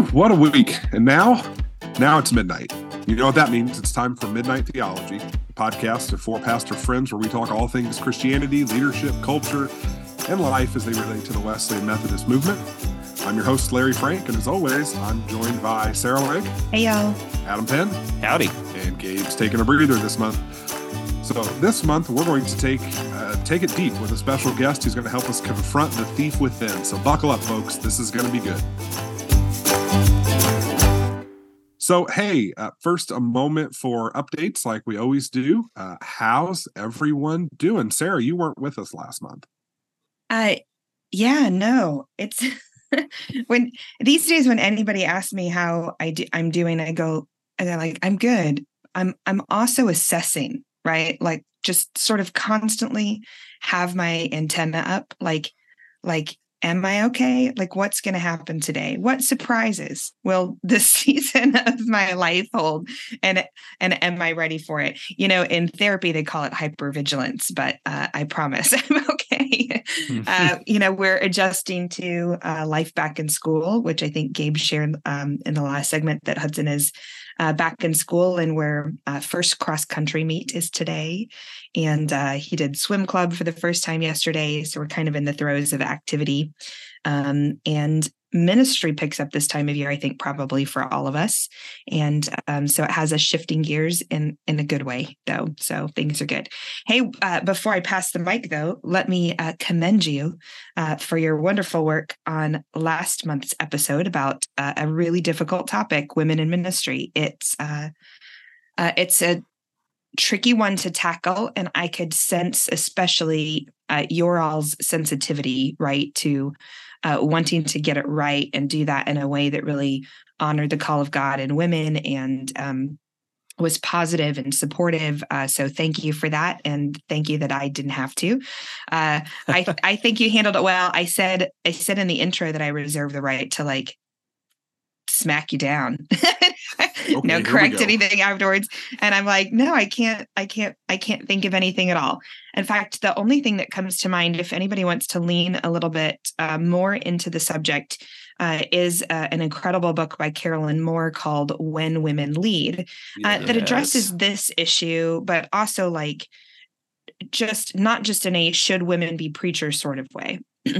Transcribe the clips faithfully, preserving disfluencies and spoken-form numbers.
Whew, what a week. And now, now it's midnight. You know what that means. It's time for Midnight Theology, a podcast of four pastor friends where we talk all things Christianity, leadership, culture, and life as they relate to the Wesley Methodist movement. I'm your host, Larry Frank, and as always, I'm joined by Sarah Lake. Hey, y'all. Adam Penn. Howdy. And Gabe's taking a breather this month. So this month, we're going to take uh, take it deep with a special guest who's going to help us confront the thief within. So buckle up, folks. This is going to be good. So, hey, uh, first a moment for updates like we always do. Uh, how's everyone doing? Sarah, you weren't with us last month. Uh, yeah, no, it's... When these days, when anybody asks me how I do, I'm doing, I go, and they're like, I'm good. I'm, I'm also assessing, right? Like just sort of constantly have my antenna up. Like, like, am I okay? Like what's going to happen today? What surprises will this season of my life hold? And, and am I ready for it? You know, in therapy, they call it hypervigilance, but uh, I promise I'm okay. uh, you know, we're adjusting to uh, life back in school, which I think Gabe shared um, in the last segment that Hudson is uh, back in school and where uh, first cross country meet is today. And uh, he did swim club for the first time yesterday. So we're kind of in the throes of activity. Um, and ministry picks up this time of year, I think, probably for all of us. And um, so it has us shifting gears in, in a good way, though. So things are good. Hey, uh, before I pass the mic, though, let me uh, commend you uh, for your wonderful work on last month's episode about uh, a really difficult topic, women in ministry. It's uh, uh, it's a tricky one to tackle. And I could sense, especially uh, your all's sensitivity, right, to uh, wanting to get it right and do that in a way that really honored the call of God and women and um, was positive and supportive. Uh, so thank you for that. And thank you that I didn't have to. Uh, I, I think you handled it well. I said, I said in the intro that I reserve the right to like smack you down. Okay, no, correct anything afterwards. And I'm like, no, I can't, I can't, I can't think of anything at all. In fact, the only thing that comes to mind, if anybody wants to lean a little bit uh, more into the subject, uh, is uh, an incredible book by Carolyn Moore called When Women Lead, uh, yes. that addresses this issue, but also like just not just in a should women be preachers sort of way,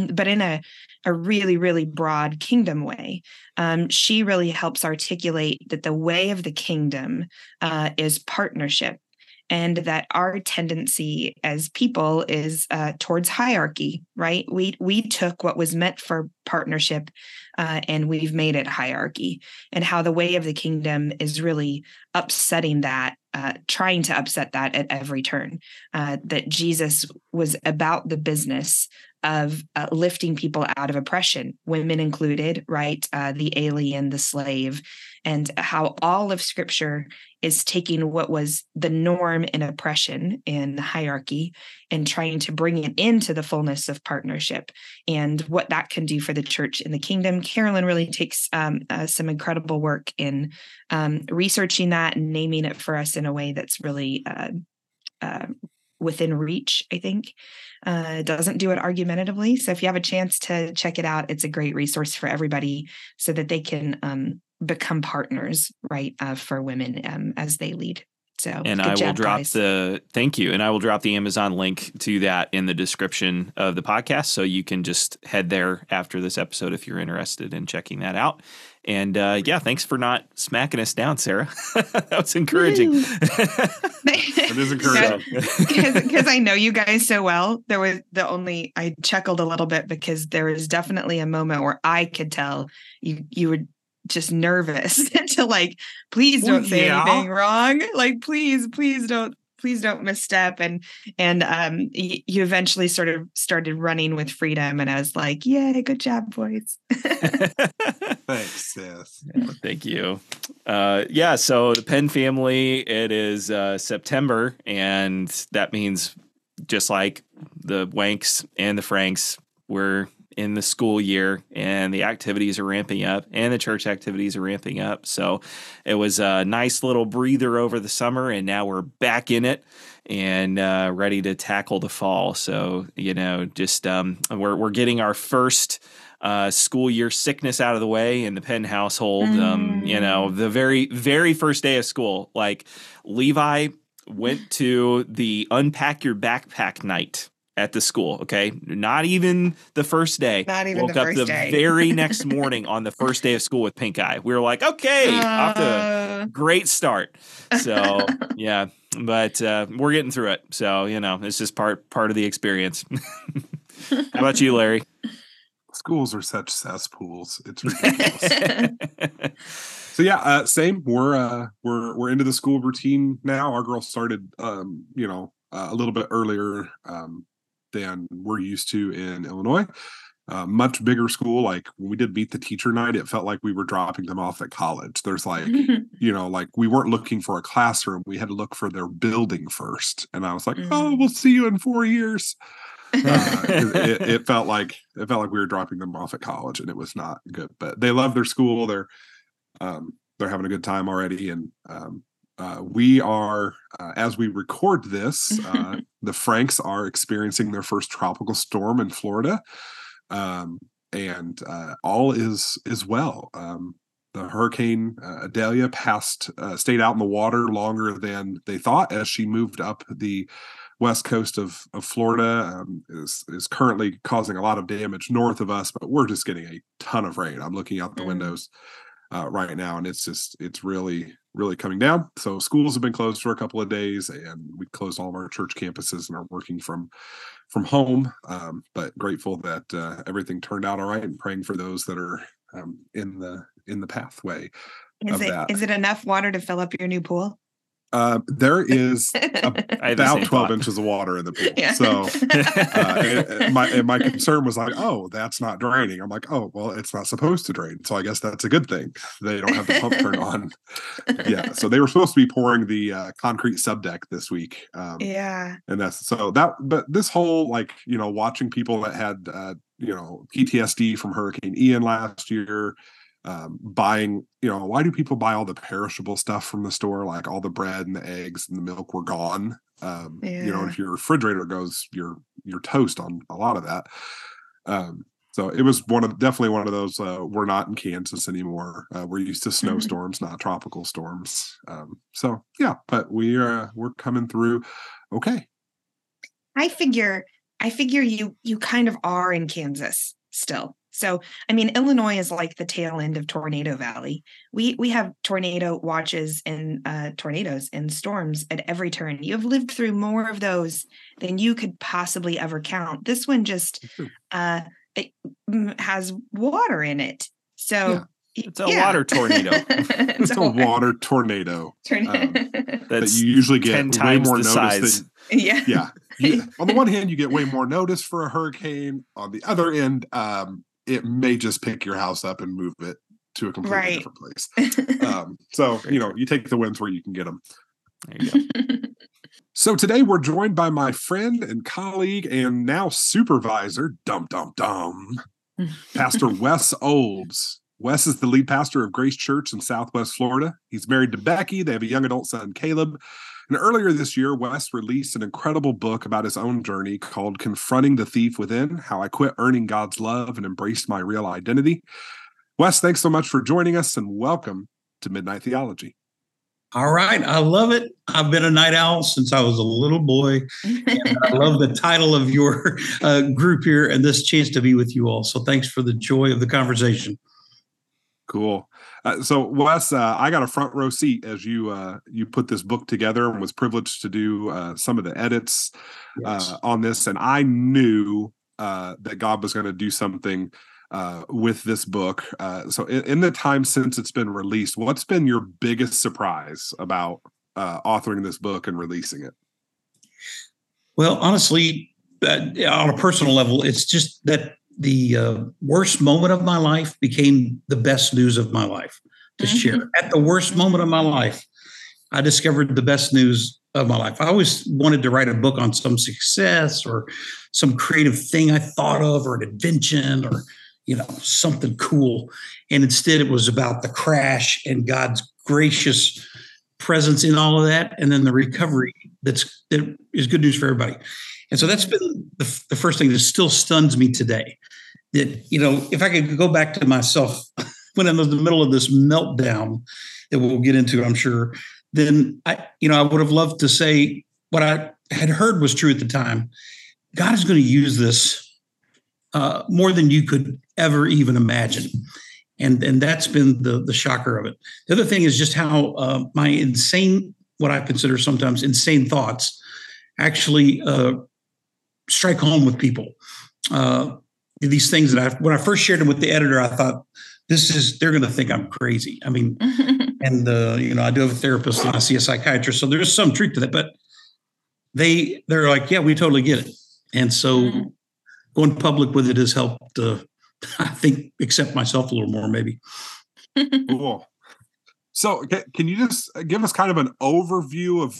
but in a a really, really broad kingdom way. Um, she really helps articulate that the way of the kingdom uh, is partnership and that our tendency as people is uh, towards hierarchy, right? We we took what was meant for partnership uh, and we've made it hierarchy, and how the way of the kingdom is really upsetting that, uh, trying to upset that at every turn, uh, that Jesus was about the business of uh, lifting people out of oppression, women included, right? Uh, the alien, the slave, and how all of Scripture is taking what was the norm in oppression and hierarchy and trying to bring it into the fullness of partnership and what that can do for the church in the kingdom. Carolyn really takes um, uh, some incredible work in um, researching that and naming it for us in a way that's really uh, uh, within reach, I think. Uh, doesn't do it argumentatively. So if you have a chance to check it out, it's a great resource for everybody so that they can um, become partners, right, uh, for women um, as they lead. So, and I job, will drop guys. the thank you. And I will drop the Amazon link to that in the description of the podcast. So you can just head there after this episode if you're interested in checking that out. And uh, yeah, thanks for not smacking us down, Sarah. That was encouraging. It is encouraging. Because I know you guys so well. There was the only, I chuckled a little bit because there was definitely a moment where I could tell you, you were just nervous to like, please don't say yeah. anything wrong. Like, please, please don't, please don't misstep. And, and um, y- you eventually sort of started running with freedom. And I was like, yeah, good job, boys. Thanks, sis. Yeah, thank you. Uh, yeah. So the Penn family, it is uh, September, and that means just like the Wanks and the Franks, we're in the school year, and the activities are ramping up, and the church activities are ramping up. So it was a nice little breather over the summer, and now we're back in it and uh, ready to tackle the fall. So, you know, just um, we're we're getting our first Uh, school year sickness out of the way in the Penn household. Mm. Um, you know, the very, very first day of school, like Levi went to the unpack your backpack night at the school. Okay. Not even the first day. Not even woke the first up the day. Very next morning on the first day of school with pink eye. We were like, okay, uh... off to a great start. So yeah, but uh, we're getting through it. So, you know, it's just part, part of the experience. How about you, Larry? Schools are such cesspools. It's ridiculous. So yeah, uh, same. We're uh, we're we're into the school routine now. Our girls started, um, you know, uh, a little bit earlier um, than we're used to in Illinois. Uh, much bigger school. Like when we did Meet the Teacher night, it felt like we were dropping them off at college. There's like, you know, like we weren't looking for a classroom. We had to look for their building first. And I was like, mm. oh, we'll see you in four years. uh, it, it felt like it felt like we were dropping them off at college, and it was not good. But they love their school; they're um, they're having a good time already. And um, uh, we are, uh, as we record this, uh, the Franks are experiencing their first tropical storm in Florida, um, and uh, all is is well. Um, the Hurricane uh, Idalia passed, uh, stayed out in the water longer than they thought as she moved up the west coast of, of Florida. um, is is currently causing a lot of damage north of us, but we're just getting a ton of rain. I'm looking out the windows uh, right now, and it's just, it's really, really coming down. So schools have been closed for a couple of days, and we closed all of our church campuses and are working from, from home, um, but grateful that uh, everything turned out all right, and praying for those that are um, in the, in the pathway is of it, that. Is it enough water to fill up your new pool? Uh, there is about twelve inches of water in the pool. Yeah. So uh, and, and my and my concern was like, oh, that's not draining. I'm like, oh, well, it's not supposed to drain. So I guess that's a good thing. They don't have the pump turned on. Yeah. So they were supposed to be pouring the uh, concrete subdeck this week. Um, yeah. And that's so that. But this whole like, you know, watching people that had, uh, you know, P T S D from Hurricane Ian last year. Um, buying, you know, why do people buy all the perishable stuff from the store? Like all the bread and the eggs and the milk were gone. Um, yeah. You know, if your refrigerator goes, you're you're toast on a lot of that. Um, so it was one of definitely one of those. Uh, we're not in Kansas anymore. Uh, we're used to snowstorms, not tropical storms. Um, so yeah, but we are we're coming through. Okay. I figure I figure you you kind of are in Kansas still. So, I mean, Illinois is like the tail end of Tornado Valley. We we have tornado watches and uh, tornadoes and storms at every turn. You have lived through more of those than you could possibly ever count. This one just uh, it has water in it. So. Yeah. It's a yeah. water tornado. It's, it's a water, water tornado. tornado. Um, that you usually get ten times way more the notice. Size. Than, yeah. Yeah. You, on the one hand, you get way more notice for a hurricane. On the other end, um, it may just pick your house up and move it to a completely right. different place. Um, so, you know, you take the wins where you can get them. There you go. So today we're joined by my friend and colleague and now supervisor, dum, dum, dum, Pastor Wes Olds. Wes is the lead pastor of Grace Church in Southwest Florida. He's married to Becky. They have a young adult son, Caleb. And earlier this year, Wes released an incredible book about his own journey called Confronting the Thief Within, How I Quit Earning God's Love and Embraced My Real Identity. Wes, thanks so much for joining us, and welcome to Midnight Theology. All right. I love it. I've been a night owl since I was a little boy. And I love the title of your uh, group here and this chance to be with you all. So thanks for the joy of the conversation. Cool. Uh, so Wes, uh, I got a front row seat as you uh, you put this book together, and was privileged to do uh, some of the edits uh, yes. on this. And I knew uh, that God was going to do something uh, with this book. Uh, so in, in the time since it's been released, what's been your biggest surprise about uh, authoring this book and releasing it? Well, honestly, uh, on a personal level, it's just that the uh, worst moment of my life became the best news of my life to share. At the worst moment of my life, I discovered the best news of my life. I always wanted to write a book on some success or some creative thing I thought of, or an invention, or, you know, something cool. And instead it was about the crash and God's gracious presence in all of that. And then the recovery that's, that is good news for everybody. And so that's been the, the first thing that still stuns me today, that, you know, if I could go back to myself when I was in the middle of this meltdown that we'll get into, I'm sure, then I, you know, I would have loved to say what I had heard was true at the time. God is going to use this uh, more than you could ever even imagine. And, and that's been the, the shocker of it. The other thing is just how uh, my insane, what I consider sometimes insane thoughts actually uh, strike home with people. Uh, these things that I, when I first shared them with the editor, I thought, this is, they're going to think I'm crazy. I mean, and, uh, you know, I do have a therapist and I see a psychiatrist, so there's some truth to that, but they, they're like, yeah, we totally get it. And so going public with it has helped, uh, I think, accept myself a little more, maybe. Cool. So can you just give us kind of an overview of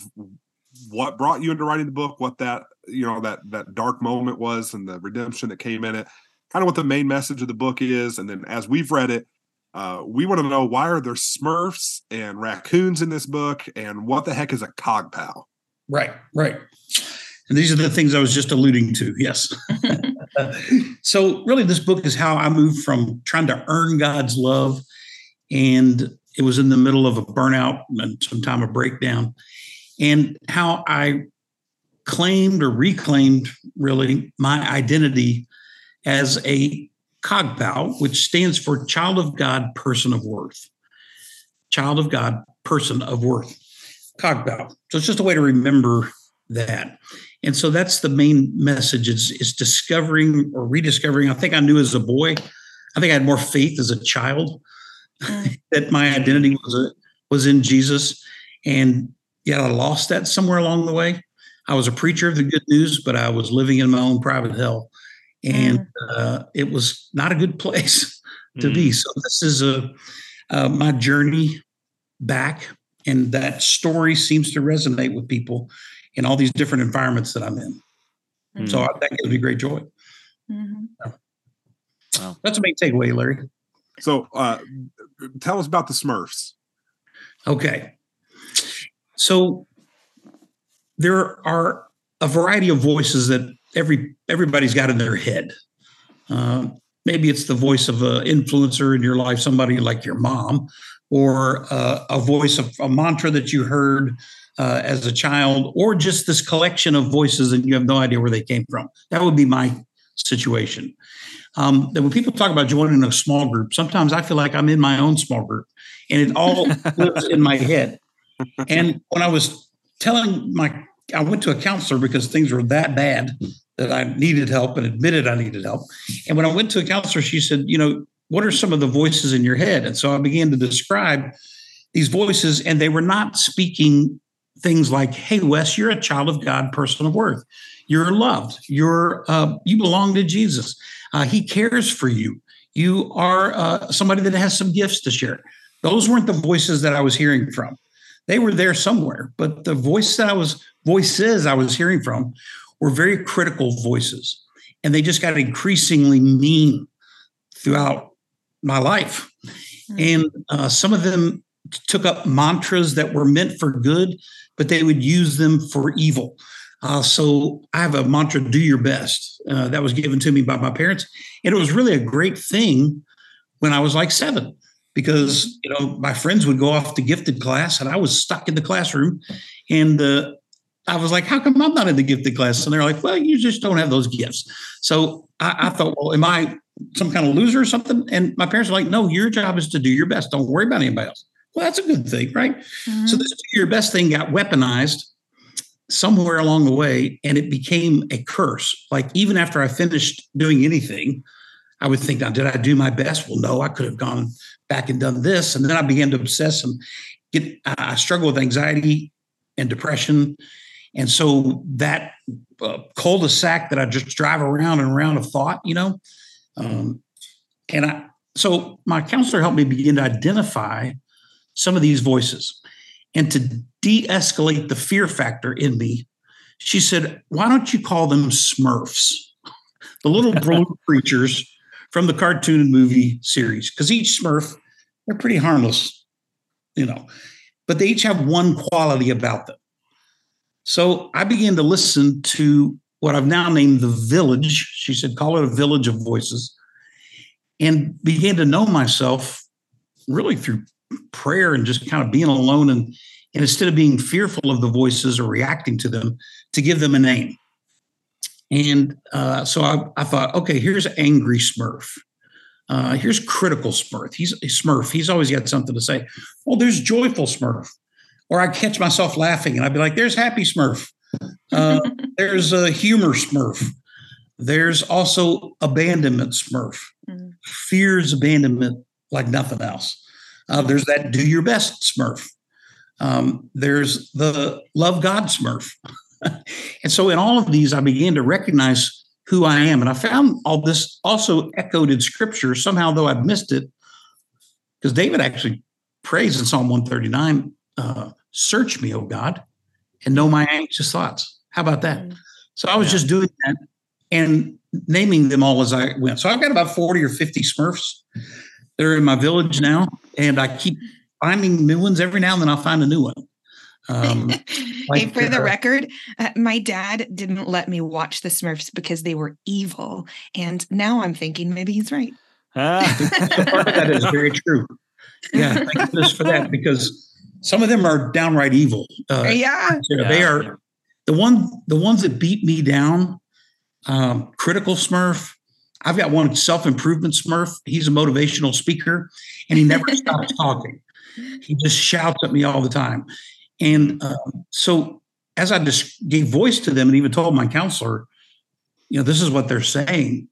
what brought you into writing the book, what that, you know, that, that dark moment was and the redemption that came in it? Kind of what the main message of the book is. And then as we've read it, uh, we want to know, why are there Smurfs and raccoons in this book? And what the heck is a CogPow? Right, right. And these are the things I was just alluding to, yes. So really this book is how I moved from trying to earn God's love. And it was in the middle of a burnout and sometime a breakdown. And how I claimed or reclaimed really my identity as a CogPow, which stands for Child of God, Person of Worth. Child of God, Person of Worth. CogPow. So it's just a way to remember that. And so that's the main message, is, is discovering or rediscovering. I think I knew as a boy, I think I had more faith as a child that my identity was, a, was in Jesus. And yet I lost that somewhere along the way. I was a preacher of the good news, but I was living in my own private hell. And uh, it was not a good place to mm. be. So this is a uh, my journey back, and that story seems to resonate with people in all these different environments that I'm in. Mm. So that gives me great joy. Mm-hmm. So, wow. That's a main takeaway, Larry. So uh, tell us about the Smurfs. Okay. So there are a variety of voices that Every everybody's got in their head. Uh, maybe it's the voice of an influencer in your life, somebody like your mom, or uh, a voice of a mantra that you heard uh, as a child, or just this collection of voices and you have no idea where they came from. That would be my situation. Um, that when people talk about joining a small group, sometimes I feel like I'm in my own small group, and it all lives in my head. And when I was telling my I went to a counselor because things were that bad that I needed help and admitted I needed help. And when I went to a counselor, she said, you know, what are some of the voices in your head? And so I began to describe these voices, and they were not speaking things like, hey, Wes, you're a child of God, person of worth. You're loved. You're, uh, you belong to Jesus. Uh, he cares for you. You are uh, somebody that has some gifts to share. Those weren't the voices that I was hearing from. They were there somewhere, but the voice that I was voices I was hearing from were very critical voices, and they just got increasingly mean throughout my life. And uh, some of them took up mantras that were meant for good, but they would use them for evil. Uh, so I have a mantra, do your best, uh, that was given to me by my parents. And it was really a great thing when I was like seven, because, you know, my friends would go off to gifted class and I was stuck in the classroom, and uh, I was like, how come I'm not in the gifted class? And they're like, well, you just don't have those gifts. So I, I thought, well, am I some kind of loser or something? And my parents were like, no, your job is to do your best. Don't worry about anybody else. Well, that's a good thing, right? Mm-hmm. So this do your best thing got weaponized somewhere along the way, and it became a curse. Like, even after I finished doing anything, I would think, now, did I do my best? Well, no, I could have gone back and done this. And then I began to obsess and get, I struggle with anxiety and depression. And so that uh, cul-de-sac that I just drive around and around of thought, you know, um, and I, so my counselor helped me begin to identify some of these voices. and to de-escalate the fear factor in me, she said, why don't you call them Smurfs, the little brown creatures from the cartoon and movie series? Because each Smurf, they're pretty harmless, you know, but they each have one quality about them. So I began to listen to what I've now named the village. She said, call it a village of voices, and began to know myself really through prayer and just kind of being alone. And, and instead of being fearful of the voices or reacting to them, to give them a name. And uh, so I, I thought, okay, here's angry Smurf. Uh, here's critical Smurf. He's a Smurf. He's always got something to say. Well, there's joyful Smurf. Or I catch myself laughing and I'd be like, there's happy Smurf. Uh, there's a humor Smurf. There's also abandonment Smurf. Mm-hmm. Fears abandonment like nothing else. Uh, there's that do your best Smurf. Um, there's the love God Smurf. And so in all of these, I began to recognize who I am. And I found all this also echoed in Scripture somehow, though I've missed it, because David actually prays in Psalm one thirty-nine, uh, search me, O God, and know my anxious thoughts. How about that? Mm-hmm. So I was yeah. just doing that and naming them all as I went. So I've got about forty or fifty Smurfs that are in my village now, and I keep finding new ones. Every now and then I'll find a new one. Um, like, hey, for the uh, record, uh, my dad didn't let me watch the Smurfs because they were evil. And now I'm thinking maybe he's right. Uh. Part of that is very true. Yeah, thank you for that, because some of them are downright evil. Uh, yeah. yeah. They are the one, the ones that beat me down, um, critical Smurf. I've got one self-improvement Smurf. He's a motivational speaker and he never stops talking. He just shouts at me all the time. And uh, so as I just gave voice to them and even told my counselor, you know, this is what they're saying.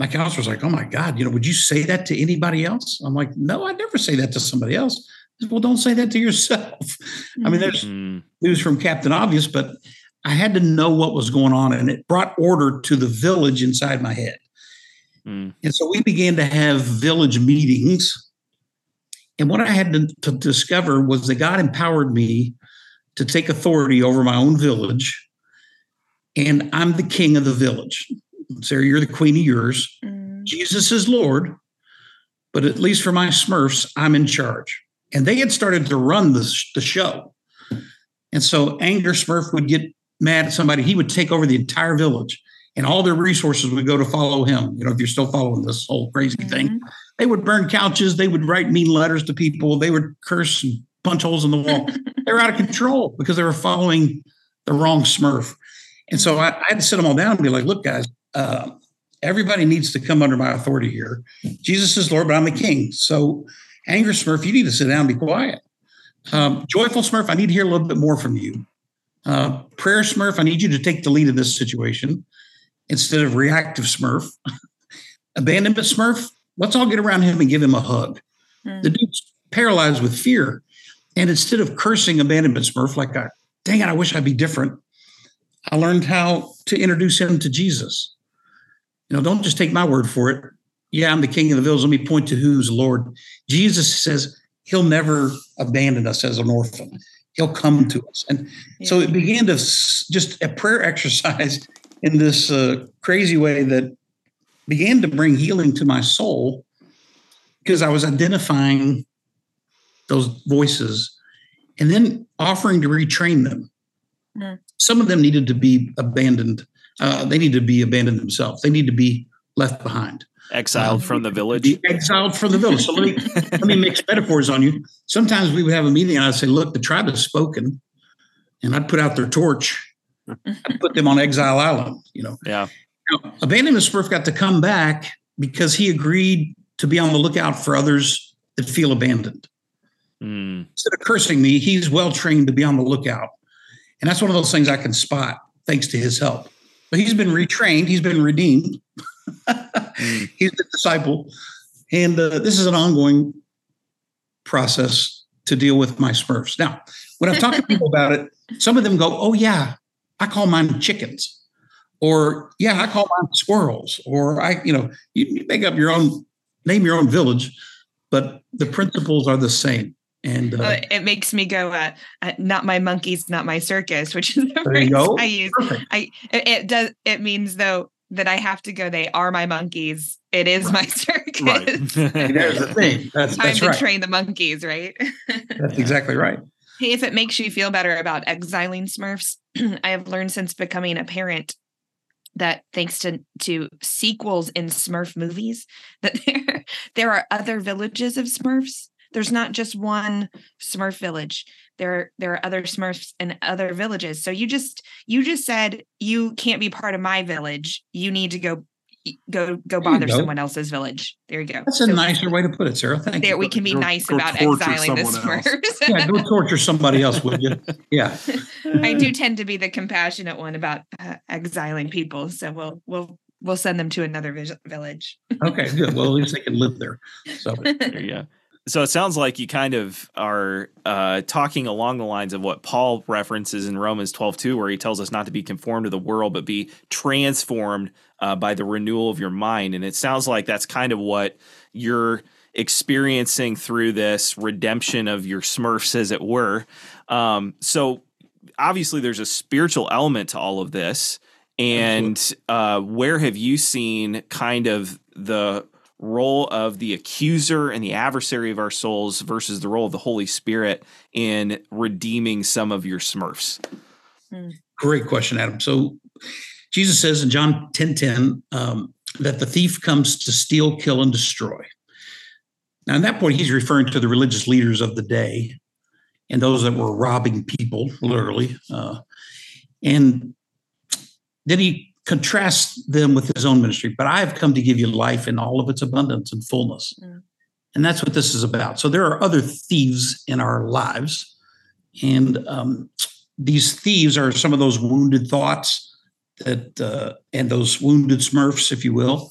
My counselor's like, oh, my God, you know, would you say that to anybody else? I'm like, no, I never say that to somebody else. Said, well, don't say that to yourself. Mm-hmm. I mean, there's news from Captain Obvious, but I had to know what was going on. And it brought order to the village inside my head. Mm. And so we began to have village meetings. And what I had to, to discover was that God empowered me to take authority over my own village. And I'm the king of the village. Sarah, you're the queen of yours. Mm. Jesus is Lord. But at least for my Smurfs, I'm in charge. And they had started to run the, the show. And so anger Smurf would get mad at somebody. He would take over the entire village. And all their resources would go to follow him. You know, if you're still following this whole crazy mm-hmm. thing, they would burn couches. They would write mean letters to people. They would curse and punch holes in the wall. They were out of control because they were following the wrong Smurf. And so I, I had to sit them all down and be like, look, guys, uh, everybody needs to come under my authority here. Jesus is Lord, but I'm the king. So anger Smurf, you need to sit down and be quiet. Um, joyful Smurf, I need to hear a little bit more from you. Uh, prayer Smurf, I need you to take the lead in this situation. Instead of reactive Smurf, abandonment Smurf, let's all get around him and give him a hug. Mm. The dude's paralyzed with fear. And instead of cursing abandonment Smurf, like, I, dang it, I wish I'd be different, I learned how to introduce him to Jesus. You know, don't just take my word for it. Yeah, I'm the king of the village. Let me point to who's Lord. Jesus says he'll never abandon us as an orphan. He'll come to us. And yeah. so it began to just a prayer exercise in this uh, crazy way that began to bring healing to my soul, because I was identifying those voices and then offering to retrain them. Mm. Some of them needed to be abandoned. Uh, they need to be abandoned themselves. They need to be left behind. Exiled um, from the village. Be exiled from the village. So let me, let me mix metaphors on you. Sometimes we would have a meeting and I'd say, look, the tribe has spoken, and I'd put out their torch. I put them on Exile Island, you know. Yeah. Now, abandonment Smurf got to come back because he agreed to be on the lookout for others that feel abandoned. Mm. Instead of cursing me, he's well trained to be on the lookout. And that's one of those things I can spot thanks to his help. But he's been retrained. He's been redeemed. Mm. He's the disciple. And uh, this is an ongoing process to deal with my Smurfs. Now, when I've talked to people about it, some of them go, oh, yeah. I call mine chickens, or yeah, I call mine squirrels, or I, you know, you, you make up your own, name your own village, but the principles are the same. And uh, it makes me go, uh, uh, not my monkeys, not my circus, which is the phrase I use. Perfect. I it, it does. It means, though, that I have to go, they are my monkeys. It is right. my circus. Right. And there's the thing. That's, that's Time right. to train the monkeys, right? That's exactly right. If it makes you feel better about exiling Smurfs, I have learned since becoming a parent that thanks to, to sequels in Smurf movies, that there, there are other villages of Smurfs. There's not just one Smurf village. There are, there are other Smurfs in other villages. So you just you just said you can't be part of my village. You need to go go go bother go. someone else's village. There you go. That's a so, nicer way to put it, Sarah. Thank there you. We can be go, nice go about exiling the Smurfs. Yeah, go torture somebody else, would you? Yeah. I do tend to be the compassionate one about uh, exiling people. So we'll we'll we'll send them to another village. Okay, good. Well, at least they can live there. So there you go. So it sounds like you kind of are uh, talking along the lines of what Paul references in Romans twelve two, where he tells us not to be conformed to the world, but be transformed uh, by the renewal of your mind. And it sounds like that's kind of what you're experiencing through this redemption of your Smurfs, as it were. Um, so obviously there's a spiritual element to all of this. And uh, where have you seen kind of the role of the accuser and the adversary of our souls versus the role of the Holy Spirit in redeeming some of your Smurfs? Great question, Adam. So Jesus says in John ten ten um, that the thief comes to steal, kill, and destroy. Now, at that point, he's referring to the religious leaders of the day and those that were robbing people, literally. Uh, and then he contrast them with his own ministry, but I have come to give you life in all of its abundance and fullness. Mm. And that's what this is about. So there are other thieves in our lives. And um, these thieves are some of those wounded thoughts that, uh, and those wounded Smurfs, if you will.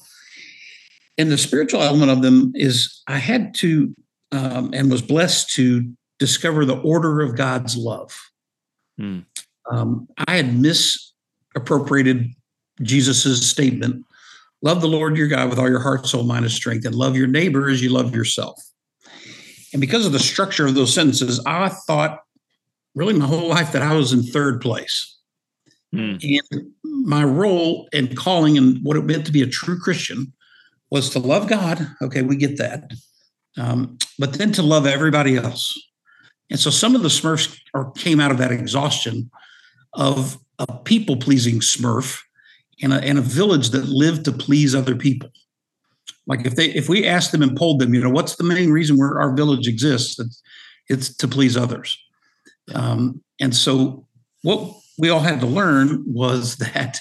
And the spiritual element of them is I had to, um, and was blessed to discover the order of God's love. Mm. Um, I had misappropriated Jesus's statement, love the Lord your God with all your heart, soul, mind, and strength, and love your neighbor as you love yourself. And because of the structure of those sentences, I thought really my whole life that I was in third place. Mm. And my role and calling and what it meant to be a true Christian was to love God. Okay, we get that. Um, but then to love everybody else. And so some of the Smurfs are, came out of that exhaustion of a people-pleasing Smurf. And a, and a village that lived to please other people. Like if they, if we asked them and polled them, you know, what's the main reason where our village exists? It's, it's to please others. Um, and so what we all had to learn was that,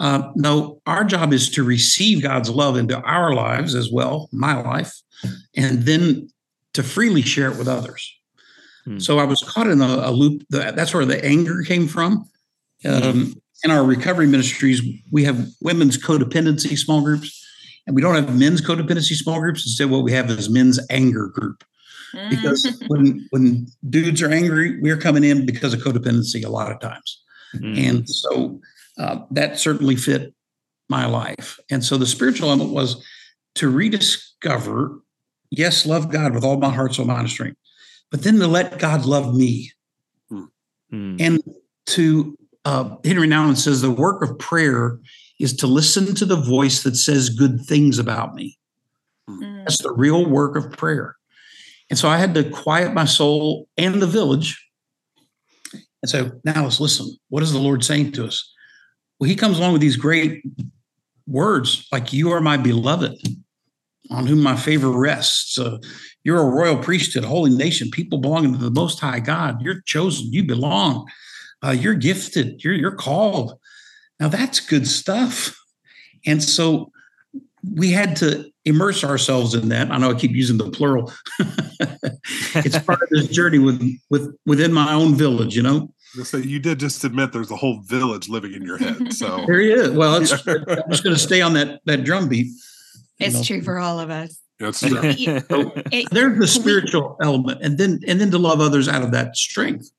uh, no, our job is to receive God's love into our lives as well, my life, and then to freely share it with others. Hmm. So I was caught in a, a loop. That's where the anger came from. Um, hmm. In our recovery ministries, we have women's codependency small groups, and we don't have men's codependency small groups. Instead, what we have is men's anger group. Because when when dudes are angry, we're coming in because of codependency a lot of times. Mm. And so uh, that certainly fit my life. And so the spiritual element was to rediscover, yes, love God with all my heart, soul, mind, and strength, but then to let God love me. Mm. And to... Uh, Henry Nouwen says the work of prayer is to listen to the voice that says good things about me. Mm. That's the real work of prayer. And so I had to quiet my soul and the village. And so now let's listen. What is the Lord saying to us? Well, he comes along with these great words like, you are my beloved, on whom my favor rests. Uh, you're a royal priesthood, holy nation, people belonging to the Most High God. You're chosen. You belong. Uh, you're gifted. You're you're called. Now that's good stuff. And so we had to immerse ourselves in that. I know I keep using the plural. It's part of this journey with with within my own village, you know. So you did just admit there's a whole village living in your head. So there he is. Well, it's, I'm just going to stay on that that drum beat. It's know. True for all of us. That's true. So there's the spiritual element, and then and then to love others out of that strength.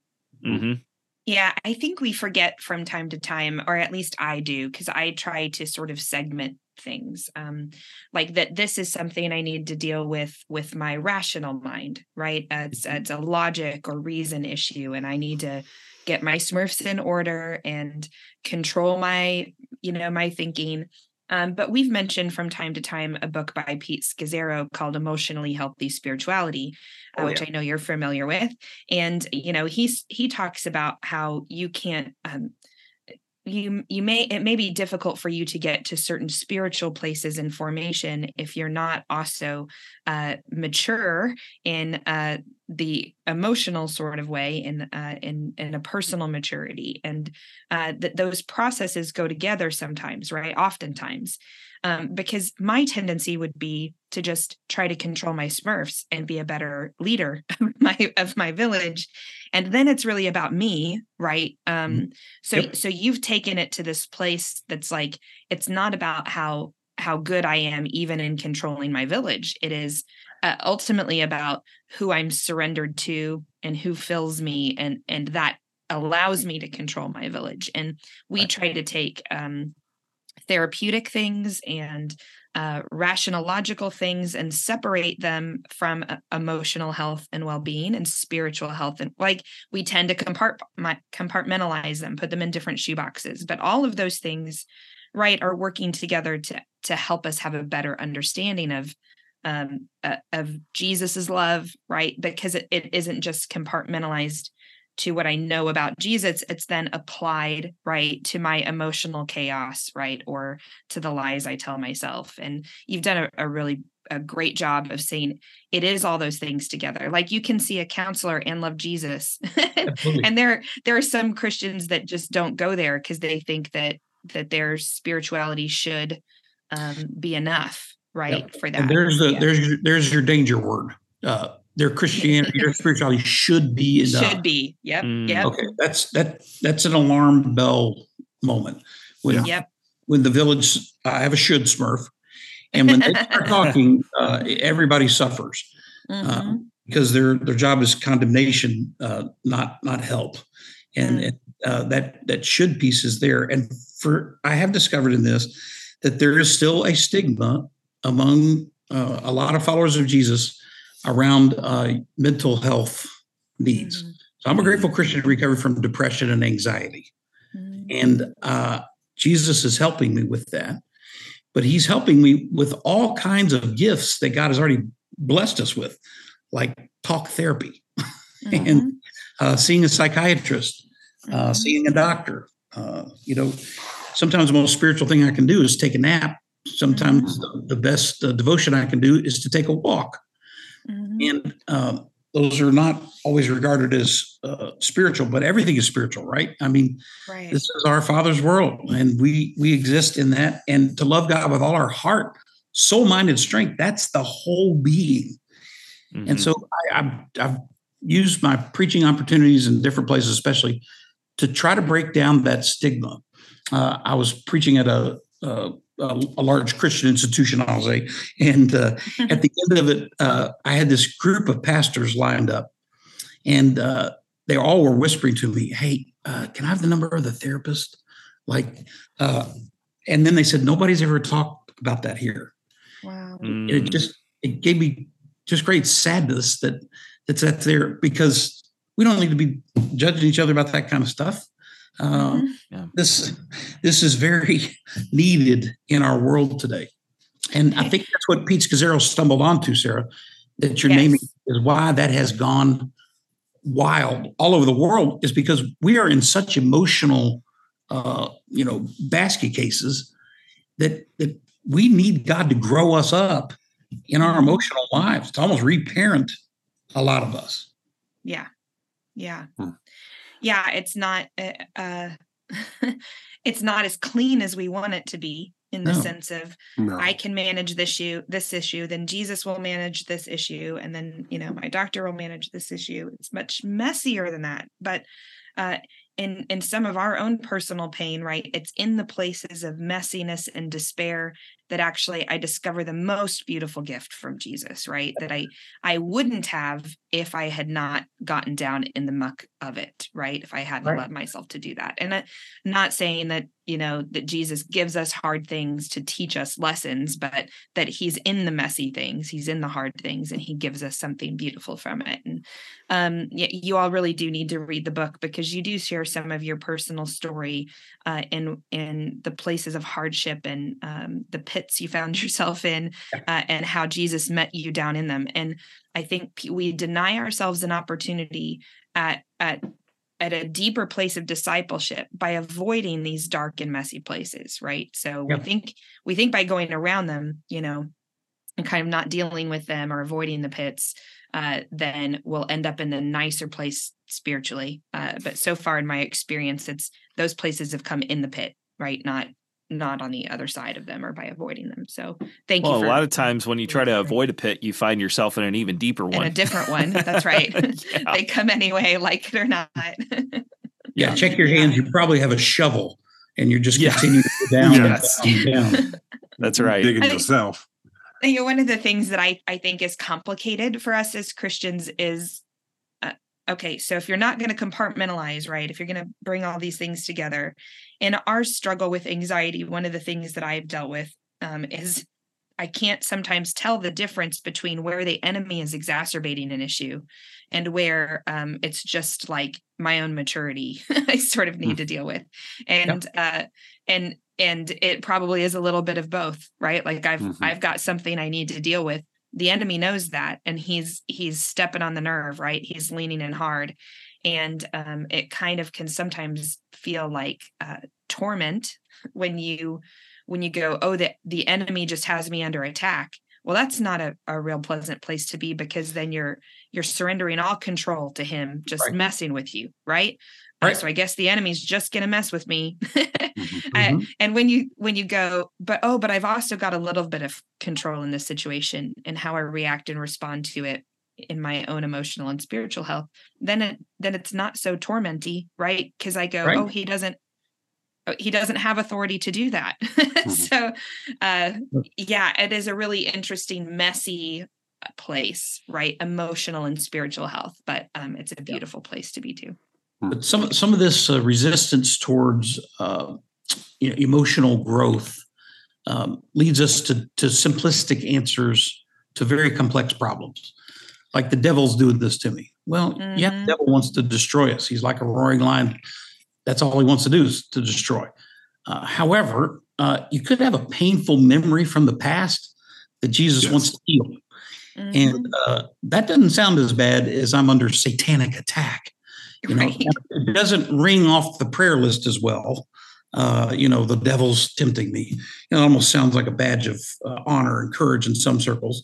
Mm-hmm. Yeah, I think we forget from time to time, or at least I do, because I try to sort of segment things, um, like that this is something I need to deal with with my rational mind, right? Uh, it's, it's a logic or reason issue, and I need to get my Smurfs in order and control my, you know, my thinking. Um, but we've mentioned from time to time a book by Pete Scazzero called Emotionally Healthy Spirituality, oh, uh, which yeah. I know you're familiar with. And, you know, he's, he talks about how you can't, um, you, you may, it may be difficult for you to get to certain spiritual places in formation if you're not also uh, mature in uh, the emotional sort of way, in, uh, in, in a personal maturity. And uh, that those processes go together sometimes, right? Oftentimes, um, because my tendency would be to just try to control my Smurfs and be a better leader of my, of my village. And then it's really about me, right? Um, so, yep. so you've taken it to this place that's like, it's not about how, how good I am, even in controlling my village. It is Uh, ultimately about who I'm surrendered to and who fills me, and and that allows me to control my village. And we try to take um, therapeutic things and uh, rational, logical things and separate them from uh, emotional health and well-being and spiritual health. And like we tend to compart- compartmentalize them, put them in different shoeboxes. But all of those things, right, are working together to to help us have a better understanding of Um, uh, of Jesus's love, right? Because it, it isn't just compartmentalized to what I know about Jesus. It's then applied, right, to my emotional chaos, right, or to the lies I tell myself. And you've done a, a really a great job of saying it is all those things together. Like you can see a counselor and love Jesus, and there there are some Christians that just don't go there because they think that that their spirituality should um, be enough. Right. Yep. For that. And there's the, yeah. there's, your, there's your danger word. Uh, their Christianity, their spirituality should be enough. Should be. Yep. Mm. Yep. Okay. That's, that, that's an alarm bell moment. When, yep. when the village, I have a should Smurf. And when they start talking, uh, everybody suffers mm-hmm. uh, because their, their job is condemnation, uh, not, not help. And, mm. and uh, that, that should piece is there. And for, I have discovered in this that there is still a stigma among uh, a lot of followers of Jesus around uh, mental health needs. Mm-hmm. So I'm a grateful Christian who recovered from depression and anxiety. Mm-hmm. And uh, Jesus is helping me with that, but he's helping me with all kinds of gifts that God has already blessed us with, like talk therapy mm-hmm. and uh, seeing a psychiatrist, mm-hmm. uh, seeing a doctor. Uh, you know, sometimes the most spiritual thing I can do is take a nap. Sometimes mm-hmm. the best uh, devotion I can do is to take a walk. Mm-hmm. And uh, those are not always regarded as uh, spiritual, but everything is spiritual, right? I mean, right. This is our Father's world, and we we exist in that. And to love God with all our heart, soul, mind, and strength, that's the whole being. Mm-hmm. And so I, I've, I've used my preaching opportunities in different places, especially to try to break down that stigma. Uh, I was preaching at a Uh, a, a large Christian institution, I'll say. And uh, at the end of it, uh, I had this group of pastors lined up, and uh, they all were whispering to me, hey, uh, can I have the number of the therapist? Like, uh, and then they said, nobody's ever talked about that here. Wow. Mm. It just, it gave me just great sadness that that's out there, because we don't need to be judging each other about that kind of stuff. Um, mm-hmm. yeah. This this is very needed in our world today. And I think that's what Pete Scazzero stumbled onto, Sarah, that you're yes. naming is why that has gone wild all over the world, is because we are in such emotional, uh, you know, basket cases that, that we need God to grow us up in our emotional lives, to almost reparent a lot of us. Yeah. Yeah. Hmm. Yeah, it's not uh, it's not as clean as we want it to be, in the no. sense of no. I can manage this issue, this issue, then Jesus will manage this issue, and then you know my doctor will manage this issue. It's much messier than that. But uh, in in some of our own personal pain, right? It's in the places of messiness and despair that actually I discover the most beautiful gift from Jesus, right? That I, I wouldn't have if I had not gotten down in the muck of it, right? If I hadn't right. allowed myself to do that. And I'm not saying that, you know, that Jesus gives us hard things to teach us lessons, but that he's in the messy things, he's in the hard things, and he gives us something beautiful from it. And um, you all really do need to read the book, because you do share some of your personal story uh, in, in the places of hardship and um, the pits you found yourself in, uh, and how Jesus met you down in them. And I think we deny ourselves an opportunity at at at a deeper place of discipleship by avoiding these dark and messy places, right? So yep. we think we think by going around them, you know, and kind of not dealing with them or avoiding the pits, uh, then we'll end up in a nicer place spiritually. Uh, but so far in my experience, it's those places have come in the pit, right? Not not on the other side of them or by avoiding them. So thank well, you. Well, a lot of times when you try to avoid a pit, you find yourself in an even deeper one. In a different one. That's right. Yeah. They come anyway, like it or not. Yeah. Check your hands. You probably have a shovel and you're just yeah. continuing to go down, yes. and down, and down. That's right. Digging yourself. You know, one of the things that I, I think is complicated for us as Christians is, uh, okay, so if you're not going to compartmentalize, right, if you're going to bring all these things together, in our struggle with anxiety, one of the things that I've dealt with um, is I can't sometimes tell the difference between where the enemy is exacerbating an issue and where um, it's just like my own maturity I sort of need mm. to deal with. And, yep. uh, and, and it probably is a little bit of both, right? Like I've, mm-hmm. I've got something I need to deal with. The enemy knows that, and he's, he's stepping on the nerve, right? He's leaning in hard. And um, it kind of can sometimes feel like uh, torment when you when you go, oh, the, the enemy just has me under attack. Well, that's not a, a real pleasant place to be, because then you're you're surrendering all control to him, just right. messing with you, right? Right. So I guess the enemy's just going to mess with me. mm-hmm. and, and when you when you go, but oh, but I've also got a little bit of control in this situation and how I react and respond to it in my own emotional and spiritual health, then it, then it's not so tormenty, right? Because I go, right. oh, he doesn't, he doesn't have authority to do that. mm-hmm. So, uh, yeah, it is a really interesting, messy place, right? Emotional and spiritual health, but um, it's a beautiful yeah. place to be too. But some some of this uh, resistance towards uh, you know, emotional growth um, leads us to to simplistic answers to very complex problems. Like the devil's doing this to me. Well, mm-hmm. yeah, the devil wants to destroy us. He's like a roaring lion. That's all he wants to do is to destroy. Uh, however, uh, you could have a painful memory from the past that Jesus yes. wants to heal. Mm-hmm. And uh, that doesn't sound as bad as I'm under satanic attack. You know, right. It doesn't ring off the prayer list as well. Uh, you know, the devil's tempting me. It almost sounds like a badge of uh, honor and courage in some circles,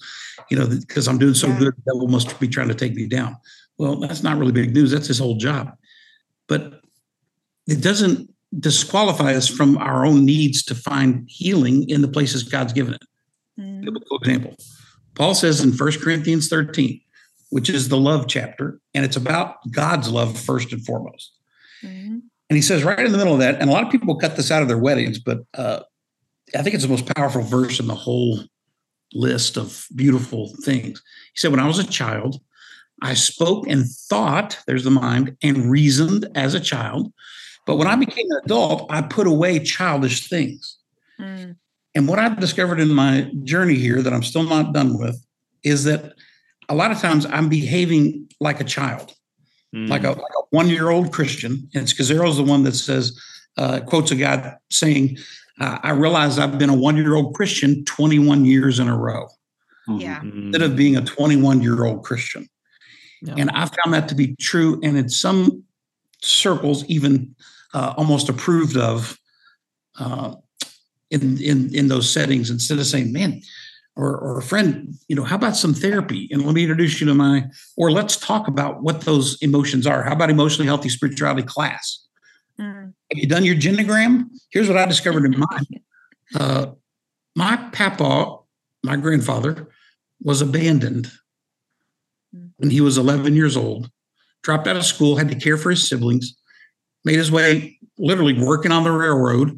you know, because I'm doing so yeah. good, the devil must be trying to take me down. Well, that's not really big news. That's his whole job. But it doesn't disqualify us from our own needs to find healing in the places God's given it. Mm. Biblical example. Paul says in First Corinthians thirteen, which is the love chapter, and it's about God's love first and foremost. Mm-hmm. And he says right in the middle of that, and a lot of people cut this out of their weddings, but uh, I think it's the most powerful verse in the whole list of beautiful things. He said, when I was a child, I spoke and thought, there's the mind, and reasoned as a child. But when I became an adult, I put away childish things. Mm. And what I've discovered in my journey here that I'm still not done with is that a lot of times I'm behaving like a child, mm. like, a, like a one-year-old Christian. And Scazzero is the one that says, uh, quotes a guy saying, uh, I realize I've been a one-year-old Christian twenty-one years in a row. Yeah. Instead of being a twenty-one-year-old Christian. Yeah. And I found that to be true. And in some circles, even uh, almost approved of uh, in, in, in those settings, instead of saying, man, Or, or a friend, you know, how about some therapy? And let me introduce you to my, or let's talk about what those emotions are. How about emotionally healthy spirituality class? Mm. Have you done your genogram? Here's what I discovered in mine. Uh, my papa, my grandfather, was abandoned when he was eleven years old, dropped out of school, had to care for his siblings, made his way literally working on the railroad,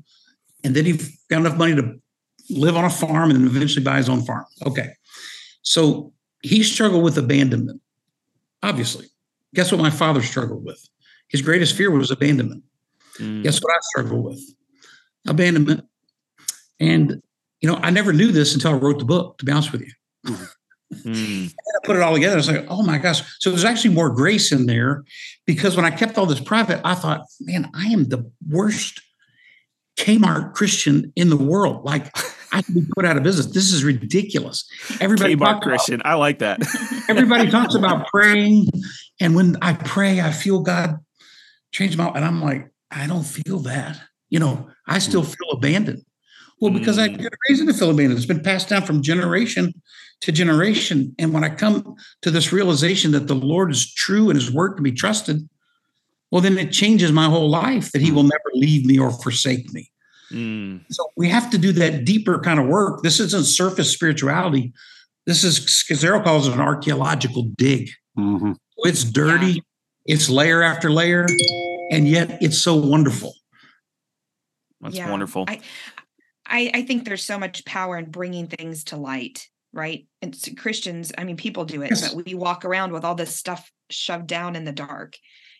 and then he found enough money to live on a farm and then eventually buy his own farm. Okay. So he struggled with abandonment, obviously. Guess what my father struggled with? His greatest fear was abandonment. Mm. Guess what I struggled with? Abandonment. And, you know, I never knew this until I wrote the book, to be honest with you. Mm. And I put it all together. I was like, oh, my gosh. So there's actually more grace in there, because when I kept all this private, I thought, man, I am the worst Kmart Christian in the world. Like, I could be put out of business. This is ridiculous. Everybody Kmart Christian. About, I like that. Everybody talks about praying. And when I pray, I feel God change my life. And I'm like, I don't feel that. You know, I still feel abandoned. Well, because I get a reason to feel abandoned. It's been passed down from generation to generation. And when I come to this realization that the Lord is true and his word can be trusted, well, then it changes my whole life, that he will never leave me or forsake me. Mm. So we have to do that deeper kind of work. This isn't surface spirituality. This is, Scazzero calls it an archaeological dig. Mm-hmm. So it's dirty. It's layer after layer. And yet it's so wonderful. That's yeah. wonderful. I, I, I think there's so much power in bringing things to light, right? And Christians, I mean, people do it, yes. but we walk around with all this stuff shoved down in the dark.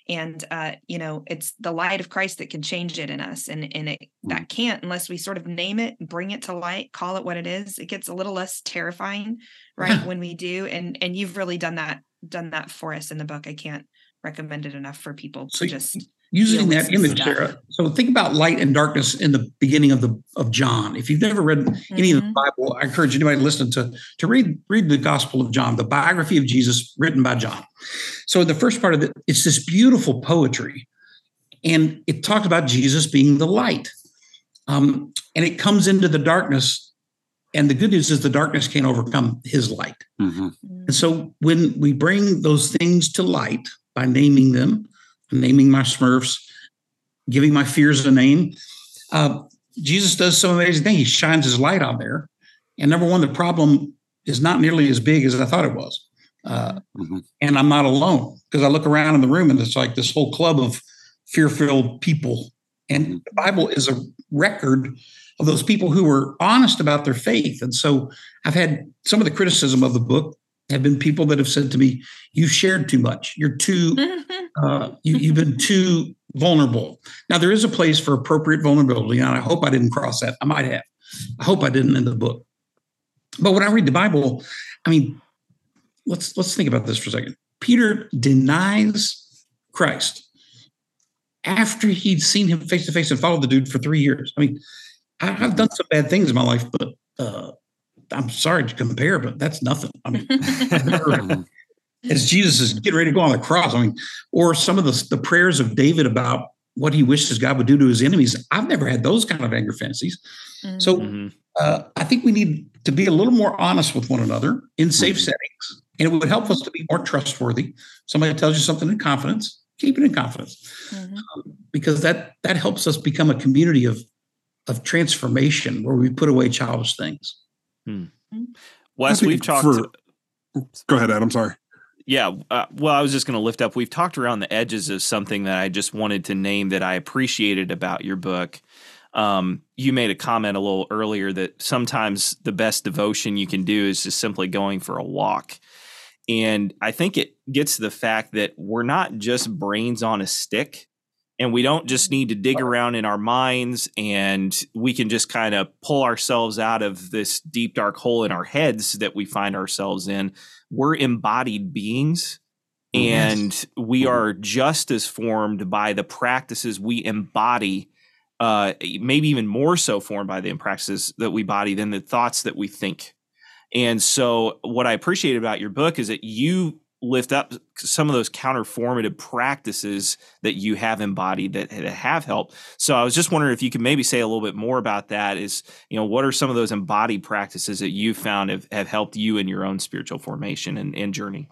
And, uh, you know, it's the light of Christ that can change it in us. And, and it, that can't, unless we sort of name it, bring it to light, call it what it is. It gets a little less terrifying, right? When we do. And, and you've really done that, done that for us in the book. I can't recommend it enough for people to so just... Using that image, Sarah. So think about light and darkness in the beginning of the of John. If you've never read any mm-hmm. of the Bible, I encourage anybody listening to to read read the Gospel of John, the biography of Jesus written by John. So the first part of it, it's this beautiful poetry, and it talks about Jesus being the light, um, and it comes into the darkness. And the good news is the darkness can't overcome his light. Mm-hmm. And so when we bring those things to light by naming them. Naming my Smurfs, giving my fears a name. Uh, Jesus does some amazing thing. He shines his light on there. And number one, the problem is not nearly as big as I thought it was. Uh, mm-hmm. And I'm not alone, because I look around in the room and it's like this whole club of fear-filled people. And the Bible is a record of those people who were honest about their faith. And so I've had some of the criticism of the book have been people that have said to me, you shared too much. You're too, uh, you, you've been too vulnerable. Now, there is a place for appropriate vulnerability, and I hope I didn't cross that. I might have. I hope I didn't in the book. But when I read the Bible, I mean, let's let's think about this for a second. Peter denies Christ after he'd seen him face to face and followed the dude for three years. I mean, I, I've done some bad things in my life, but uh I'm sorry to compare, but that's nothing. I mean, never, as Jesus is getting ready to go on the cross, I mean, or some of the, the prayers of David about what he wishes God would do to his enemies. I've never had those kind of anger fantasies. Mm-hmm. So uh, I think we need to be a little more honest with one another in safe mm-hmm. settings. And it would help us to be more trustworthy. Somebody tells you something in confidence, keep it in confidence. Mm-hmm. um, because that that helps us become a community of, of transformation where we put away childish things. Hmm. Wes, we've talked. For, go ahead, Adam. Sorry. Yeah. Uh, well, I was just going to lift up. We've talked around the edges of something that I just wanted to name that I appreciated about your book. Um, you made a comment a little earlier that sometimes the best devotion you can do is just simply going for a walk. And I think it gets to the fact that we're not just brains on a stick. And we don't just need to dig around in our minds, and we can just kind of pull ourselves out of this deep, dark hole in our heads that we find ourselves in. We're embodied beings, and yes. we are just as formed by the practices we embody, uh, maybe even more so formed by the practices that we body than the thoughts that we think. And so what I appreciate about your book is that you lift up some of those counterformative practices that you have embodied that, that have helped. So I was just wondering if you could maybe say a little bit more about that. Is, you know, what are some of those embodied practices that you found have, have helped you in your own spiritual formation and, and journey?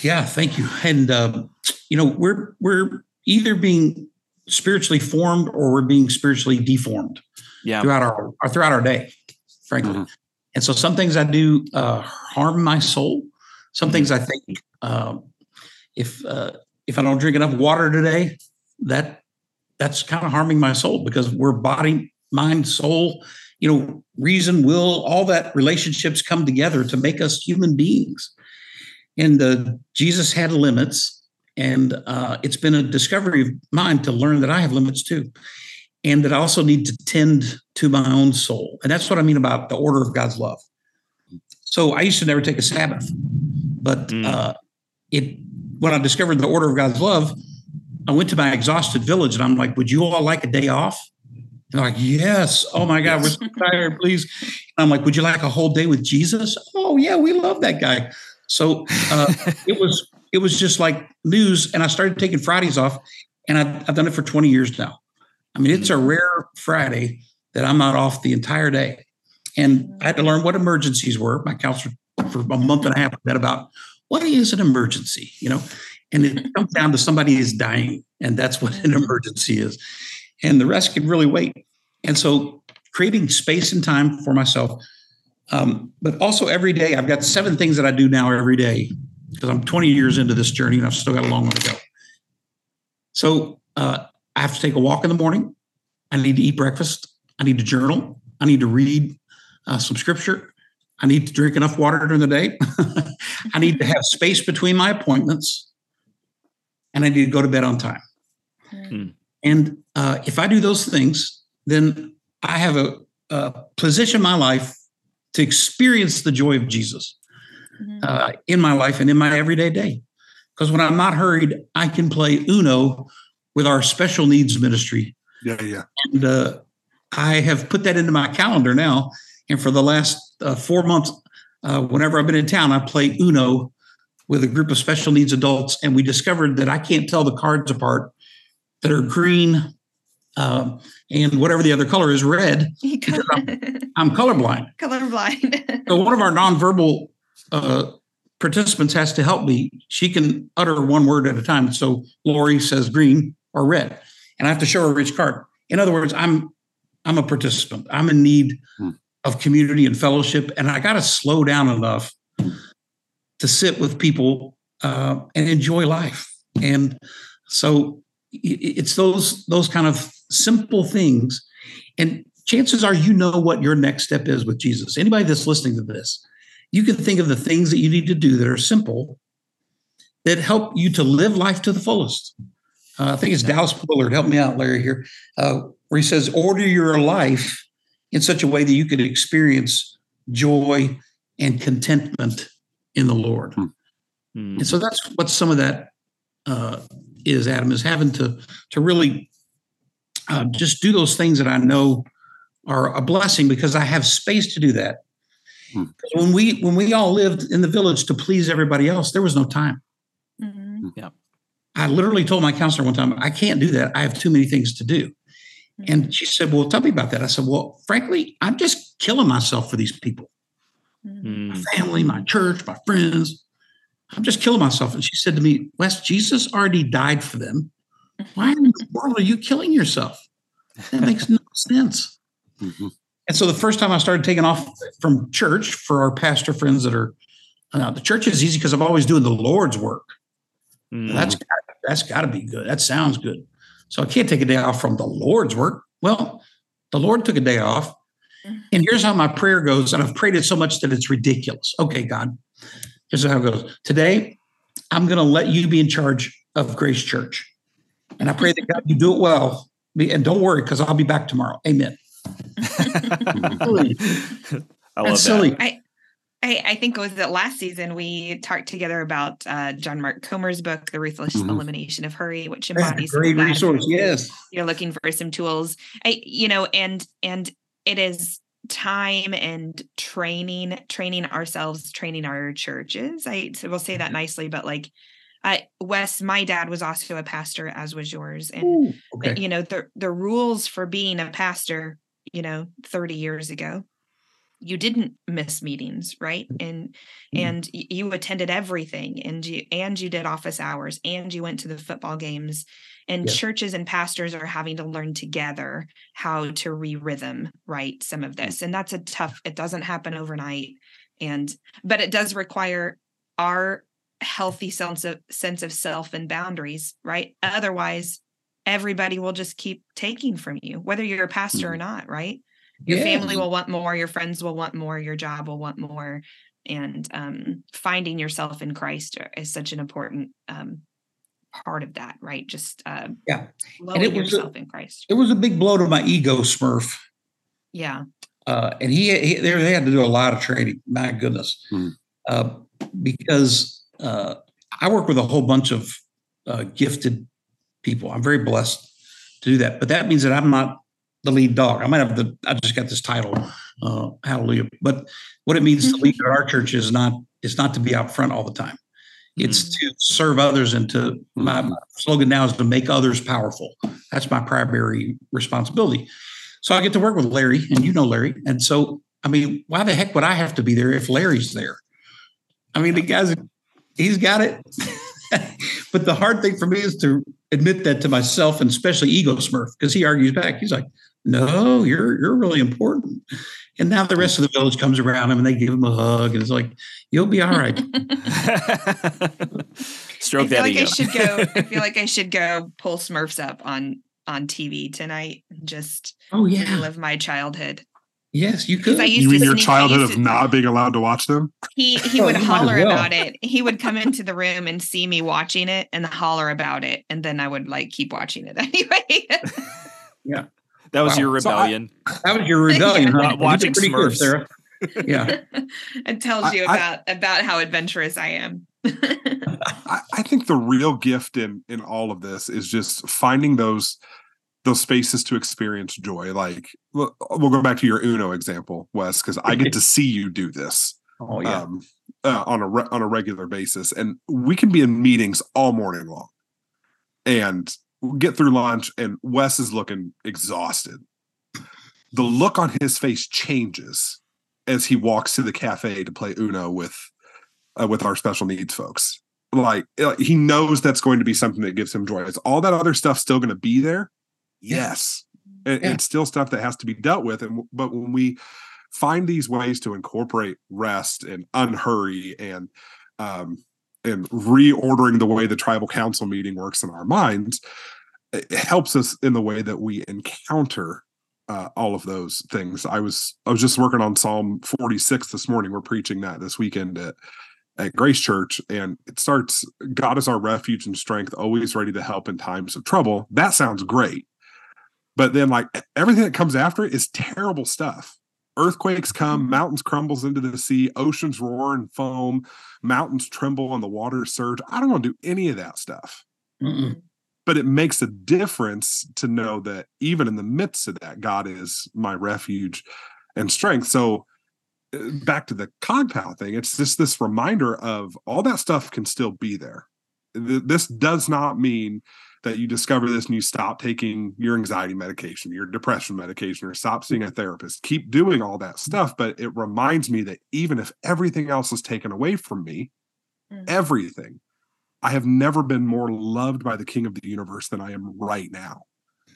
Yeah, thank you. And, uh, you know, we're, we're either being spiritually formed or we're being spiritually deformed yeah. throughout our, or throughout our day, frankly. Mm-hmm. And so some things I do uh, harm my soul. Some things I think, um, if uh, if I don't drink enough water today, that that's kind of harming my soul, because we're body, mind, soul, you know, reason, will, all that relationships come together to make us human beings. And uh, Jesus had limits. And uh, it's been a discovery of mine to learn that I have limits too, and that I also need to tend to my own soul. And that's what I mean about the order of God's love. So I used to never take a Sabbath, but mm. uh, it when I discovered the order of God's love, I went to my exhausted village and I'm like, would you all like a day off? And they're like, yes. Oh my God, we're so tired, please. And I'm like, would you like a whole day with Jesus? Oh yeah, we love that guy. So uh, it was... It was just like news, and I started taking Fridays off, and I've, I've done it for twenty years now. I mean, it's a rare Friday that I'm not off the entire day. And I had to learn what emergencies were. My counselor for a month and a half said about what is an emergency, you know, and it comes down to somebody is dying, and that's what an emergency is. And the rest can really wait. And so creating space and time for myself, um, but also every day, I've got seven things that I do now every day, because I'm twenty years into this journey and I've still got a long way to go. So uh, I have to take a walk in the morning. I need to eat breakfast. I need to journal. I need to read uh, some scripture. I need to drink enough water during the day. I need to have space between my appointments, and I need to go to bed on time. Mm. And uh, if I do those things, then I have a, a position in my life to experience the joy of Jesus. Uh, in my life and in my everyday day. Because when I'm not hurried, I can play Uno with our special needs ministry. Yeah, yeah. And uh, I have put that into my calendar now. And for the last uh, four months, uh, whenever I've been in town, I play Uno with a group of special needs adults. And we discovered that I can't tell the cards apart that are green um, and whatever the other color is, red. Because I'm, I'm colorblind. Colorblind. So one of our nonverbal Uh, participants has to help me. She can utter one word at a time. So Lori says green or red, and I have to show her each card. In other words, I'm I'm a participant. I'm in need of community and fellowship, and I got to slow down enough to sit with people uh, and enjoy life. And so it's those those kind of simple things. And chances are, you know what your next step is with Jesus. Anybody that's listening to this, you can think of the things that you need to do that are simple that help you to live life to the fullest. Uh, I think it's Dallas Willard. Help me out, Larry, here, uh, where he says, order your life in such a way that you can experience joy and contentment in the Lord. Mm-hmm. And so that's what some of that uh, is, Adam, is having to, to really uh, just do those things that I know are a blessing because I have space to do that. When we when we all lived in the village to please everybody else, there was no time. Mm-hmm. Yeah, I literally told my counselor one time, I can't do that. I have too many things to do. Mm-hmm. And she said, well, tell me about that. I said, well, frankly, I'm just killing myself for these people. Mm-hmm. My family, my church, my friends. I'm just killing myself. And she said to me, Wes, Jesus already died for them. Why in the world are you killing yourself? That makes no sense. Mm-hmm. And so the first time I started taking off from church for our pastor friends that are, uh, the church is easy because I'm always doing the Lord's work. Mm. That's gotta, that's got to be good. That sounds good. So I can't take a day off from the Lord's work. Well, the Lord took a day off. And here's how my prayer goes. And I've prayed it so much that it's ridiculous. Okay, God, here's how it goes. Today, I'm going to let you be in charge of Grace Church. And I pray that God, you do it well. And don't worry, because I'll be back tomorrow. Amen. I love that. I, I, I think it was that last season we talked together about uh, John Mark Comer's book, The Ruthless mm-hmm. Elimination of Hurry, which embodies great resource. Yes, you're looking for some tools. I, you know, and and it is time and training, training ourselves, training our churches. I will say that nicely, but like. Uh, Wes, my dad was also a pastor, as was yours. And, ooh, okay. you know, the, the rules for being a pastor, you know, thirty years ago, you didn't miss meetings, right? And, mm. and you attended everything, and you, and you did office hours, and you went to the football games, and yeah. churches and pastors are having to learn together how to re-rhythm, right? Some of this, and that's a tough, it doesn't happen overnight. And, but it does require our healthy sense of sense of self and boundaries, right? Otherwise, everybody will just keep taking from you, whether you're a pastor or not, right? Your yeah. family will want more, your friends will want more, your job will want more. And um, finding yourself in Christ is such an important um, part of that, right? Just uh, yeah, loving yourself a, in Christ. It was a big blow to my ego, Smurf. Yeah. Uh, and he, he they had to do a lot of training, my goodness, mm. uh, because uh, I work with a whole bunch of uh, gifted people. I'm very blessed to do that. But that means that I'm not the lead dog. I might have the, I just got this title. Uh, hallelujah. But what it means to lead at our church is not, it's not to be out front all the time. It's mm-hmm. to serve others, and to my, my slogan now is to make others powerful. That's my primary responsibility. So I get to work with Larry, and you know Larry. And so, I mean, why the heck would I have to be there if Larry's there? I mean, the guy's, he's got it. But the hard thing for me is to admit that to myself, and especially ego Smurf, because he argues back. He's like, no, you're you're really important. And now the rest of the village comes around him and they give him a hug. And it's like, you'll be all right. Stroke that ego. I feel like I should go, I feel like I should go pull Smurfs up on, on T V tonight. Just oh, yeah. relive my childhood. Yes, you could. I used you mean to your sneak, childhood of to, not being allowed to watch them? He he oh, would holler well. about it. He would come into the room and see me watching it and holler about it. And then I would like keep watching it anyway. Yeah. That was wow. your rebellion. So I, that was your rebellion. yeah. huh? Watching Smurfs, Sarah. Yeah. It tells you I, about, I, about how adventurous I am. I, I think the real gift in, in all of this is just finding those those spaces to experience joy. Like, we'll, we'll go back to your Uno example, Wes, because I get to see you do this oh, yeah. um, uh, on, a re- on a regular basis. And we can be in meetings all morning long. And we'll get through lunch, and Wes is looking exhausted. The look on his face changes as he walks to the cafe to play Uno with uh, with our special needs folks. Like, he knows that's going to be something that gives him joy. Is all that other stuff still going to be there? Yes. And yeah. it's still stuff that has to be dealt with. And but when we find these ways to incorporate rest and unhurry and um, and reordering the way the tribal council meeting works in our minds, it helps us in the way that we encounter uh, all of those things. I was I was just working on Psalm forty-six this morning. We're preaching that this weekend at, at Grace Church, and it starts, God is our refuge and strength, always ready to help in times of trouble. That sounds great. But then, like, everything that comes after it is terrible stuff. Earthquakes come, mountains crumbles into the sea, oceans roar and foam, mountains tremble and the waters surge. I don't want to do any of that stuff. Mm-mm. But it makes a difference to know that even in the midst of that, God is my refuge and strength. So back to the CogPow thing, it's just this reminder of all that stuff can still be there. This does not mean that you discover this and you stop taking your anxiety medication, your depression medication, or stop seeing a therapist. Keep doing all that stuff. But it reminds me that even if everything else is taken away from me, mm. everything, I have never been more loved by the King of the universe than I am right now.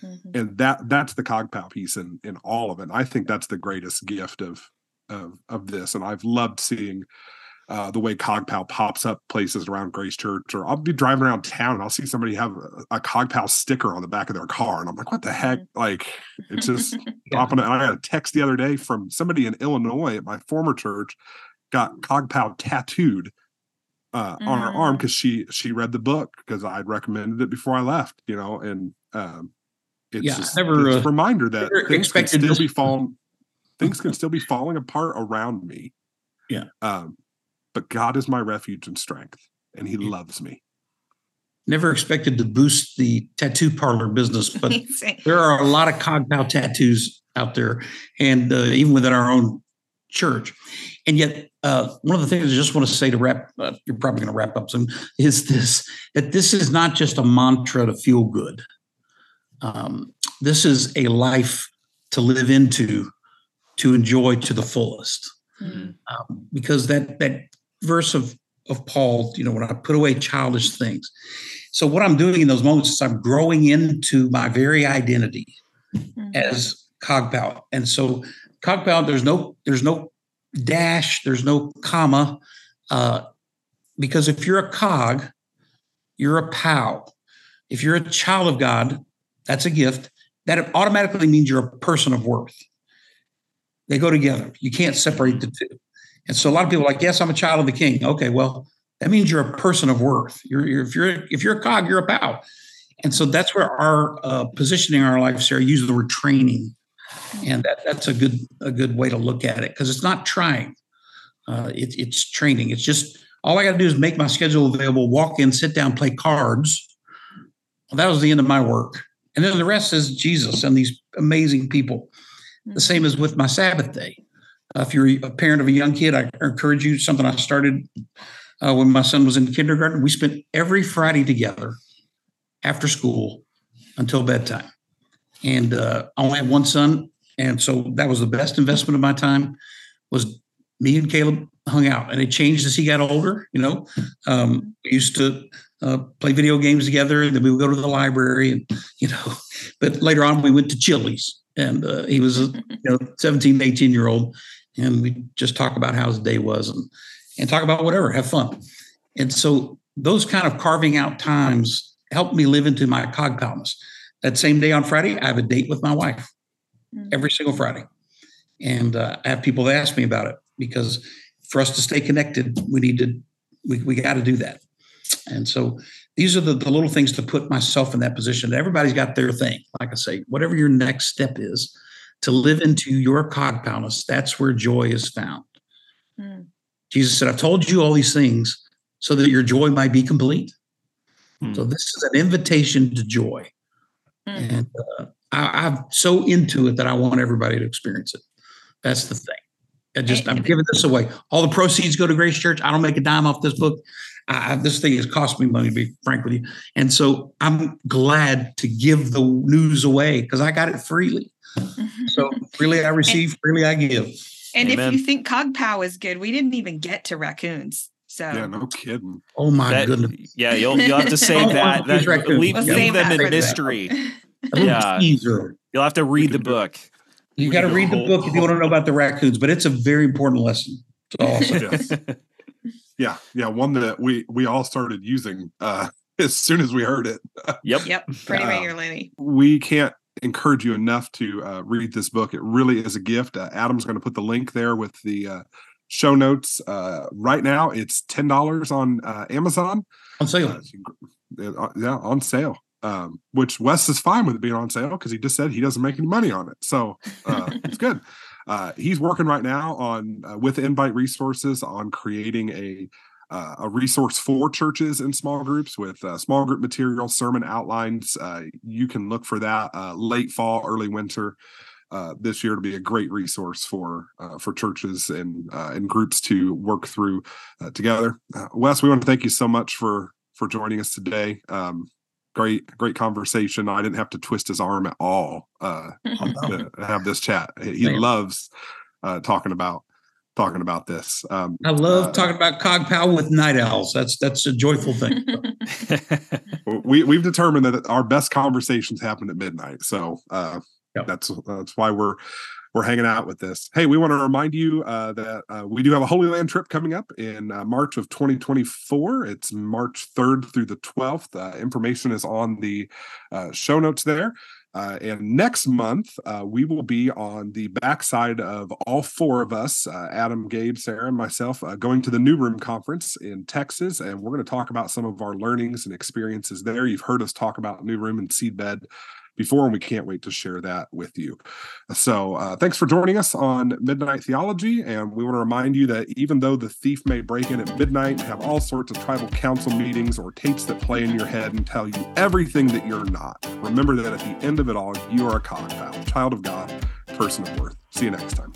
Mm-hmm. And that that's the CogPow piece in, in all of it. I think that's the greatest gift of, of, of this. And I've loved seeing Uh, the way CogPow pops up places around Grace Church, or I'll be driving around town and I'll see somebody have a, a CogPow sticker on the back of their car. And I'm like, what the heck? Like, it's just dropping it. And I got a text the other day from somebody in Illinois at my former church, got CogPow tattooed uh, mm-hmm. on her arm because she she read the book because I'd recommended it before I left, you know, and um, it's yeah, just never, it's uh, a reminder that things can, still be falling, things can still be falling apart around me. Yeah. Um, But God is my refuge and strength, and he loves me. Never expected to boost the tattoo parlor business, but there are a lot of CogPow tattoos out there, and uh, even within our own church. And yet, uh, one of the things I just want to say to wrap up, you're probably going to wrap up soon, is this, that this is not just a mantra to feel good. Um, this is a life to live into, to enjoy to the fullest. Mm. Um, because that that verse of, of Paul, you know, when I put away childish things. So what I'm doing in those moments is I'm growing into my very identity mm-hmm. as CogPow. And so CogPow, there's no, there's no dash, there's no comma, uh, because if you're a cog, you're a pow. If you're a child of God, that's a gift. That automatically means you're a person of worth. They go together. You can't separate the two. And so a lot of people are like, yes, I'm a child of the King. Okay, well, that means you're a person of worth. You're, you're if you're if you're a cog, you're a pow. And so that's where our uh, positioning in our life, Sarah, uses the word training, and that, that's a good a good way to look at it, because it's not trying, uh, it, it's training. It's just all I got to do is make my schedule available, walk in, sit down, play cards. Well, that was the end of my work, and then the rest is Jesus and these amazing people. The same as with my Sabbath day. Uh, if you're a parent of a young kid, I encourage you. Something I started uh, when my son was in kindergarten. We spent every Friday together after school until bedtime. And uh, I only had one son. And so that was the best investment of my time, was me and Caleb hung out. And it changed as he got older. You know, um, we used to uh, play video games together. And then we would go to the library. And, you know, but later on, we went to Chili's. And uh, he was a you know, seventeen, eighteen-year-old. And we just talk about how his day was and, and talk about whatever, have fun. And so those kind of carving out times helped me live into my CogPowness. That same day on Friday, I have a date with my wife every single Friday. And uh, I have people that ask me about it, because for us to stay connected, we need to, we, we got to do that. And so these are the, the little things to put myself in that position. Everybody's got their thing. Like I say, whatever your next step is to live into your CogPowness, that's where joy is found. Mm. Jesus said, I've told you all these things so that your joy might be complete. So this is an invitation to joy. Mm-hmm. And uh, I, I'm so into it that I want everybody to experience it. That's the thing. I just, I'm giving this away. All the proceeds go to Grace Church. I don't make a dime off this book. I, this thing has cost me money, to be frank with you. And so I'm glad to give the news away, because I got it freely. Mm-hmm. So freely I receive, and, freely I give. And Amen. If you think CogPow is good, we didn't even get to raccoons. So. Yeah, no kidding. Oh my that, goodness. Yeah, you'll you'll have to save that. that leave we'll leave them in mystery. Yeah, teaser. You'll have to read the book. You got to read the book if you want to know about the raccoons, but it's a very important lesson. Yes. yeah, yeah, one that we we all started using uh, as soon as we heard it. Yep, yep, pretty uh, regularly. We can't encourage you enough to uh, read this book. It really is a gift. Uh, Adam's going to put the link there with the. Uh, show notes. Uh, right now it's ten dollars on uh, Amazon. On sale. Uh, yeah, on sale. Um, which Wes is fine with it being on sale, because he just said he doesn't make any money on it. So uh, it's good. Uh, he's working right now on uh, with Invite Resources on creating a uh, a resource for churches and small groups with uh, small group material, sermon outlines. Uh, you can look for that uh, late fall, early winter. Uh, this year to be a great resource for uh, for churches and uh, and groups to work through uh, together. Uh, Wes, we want to thank you so much for for joining us today. Um, great great conversation. I didn't have to twist his arm at all uh, to have this chat. He Damn. loves uh, talking about talking about this. Um, I love uh, talking about CogPow with night owls. That's that's a joyful thing. we we've determined that our best conversations happen at midnight. So. Uh, Yep. That's that's why we're we're hanging out with this. Hey, we want to remind you uh, that uh, we do have a Holy Land trip coming up in uh, March of twenty twenty-four. It's March third through the twelfth. Uh, information is on the uh, show notes there. Uh, and next month, uh, we will be on the backside of all four of us, uh, Adam, Gabe, Sarah, and myself, uh, going to the New Room Conference in Texas. And we're going to talk about some of our learnings and experiences there. You've heard us talk about New Room and Seedbed before, and we can't wait to share that with you. So uh, thanks for joining us on Midnight Theology. And we want to remind you that even though the thief may break in at midnight, have all sorts of tribal council meetings or tapes that play in your head and tell you everything that you're not, remember that at the end of it all, you are a CogPow, child of God, person of worth. See you next time.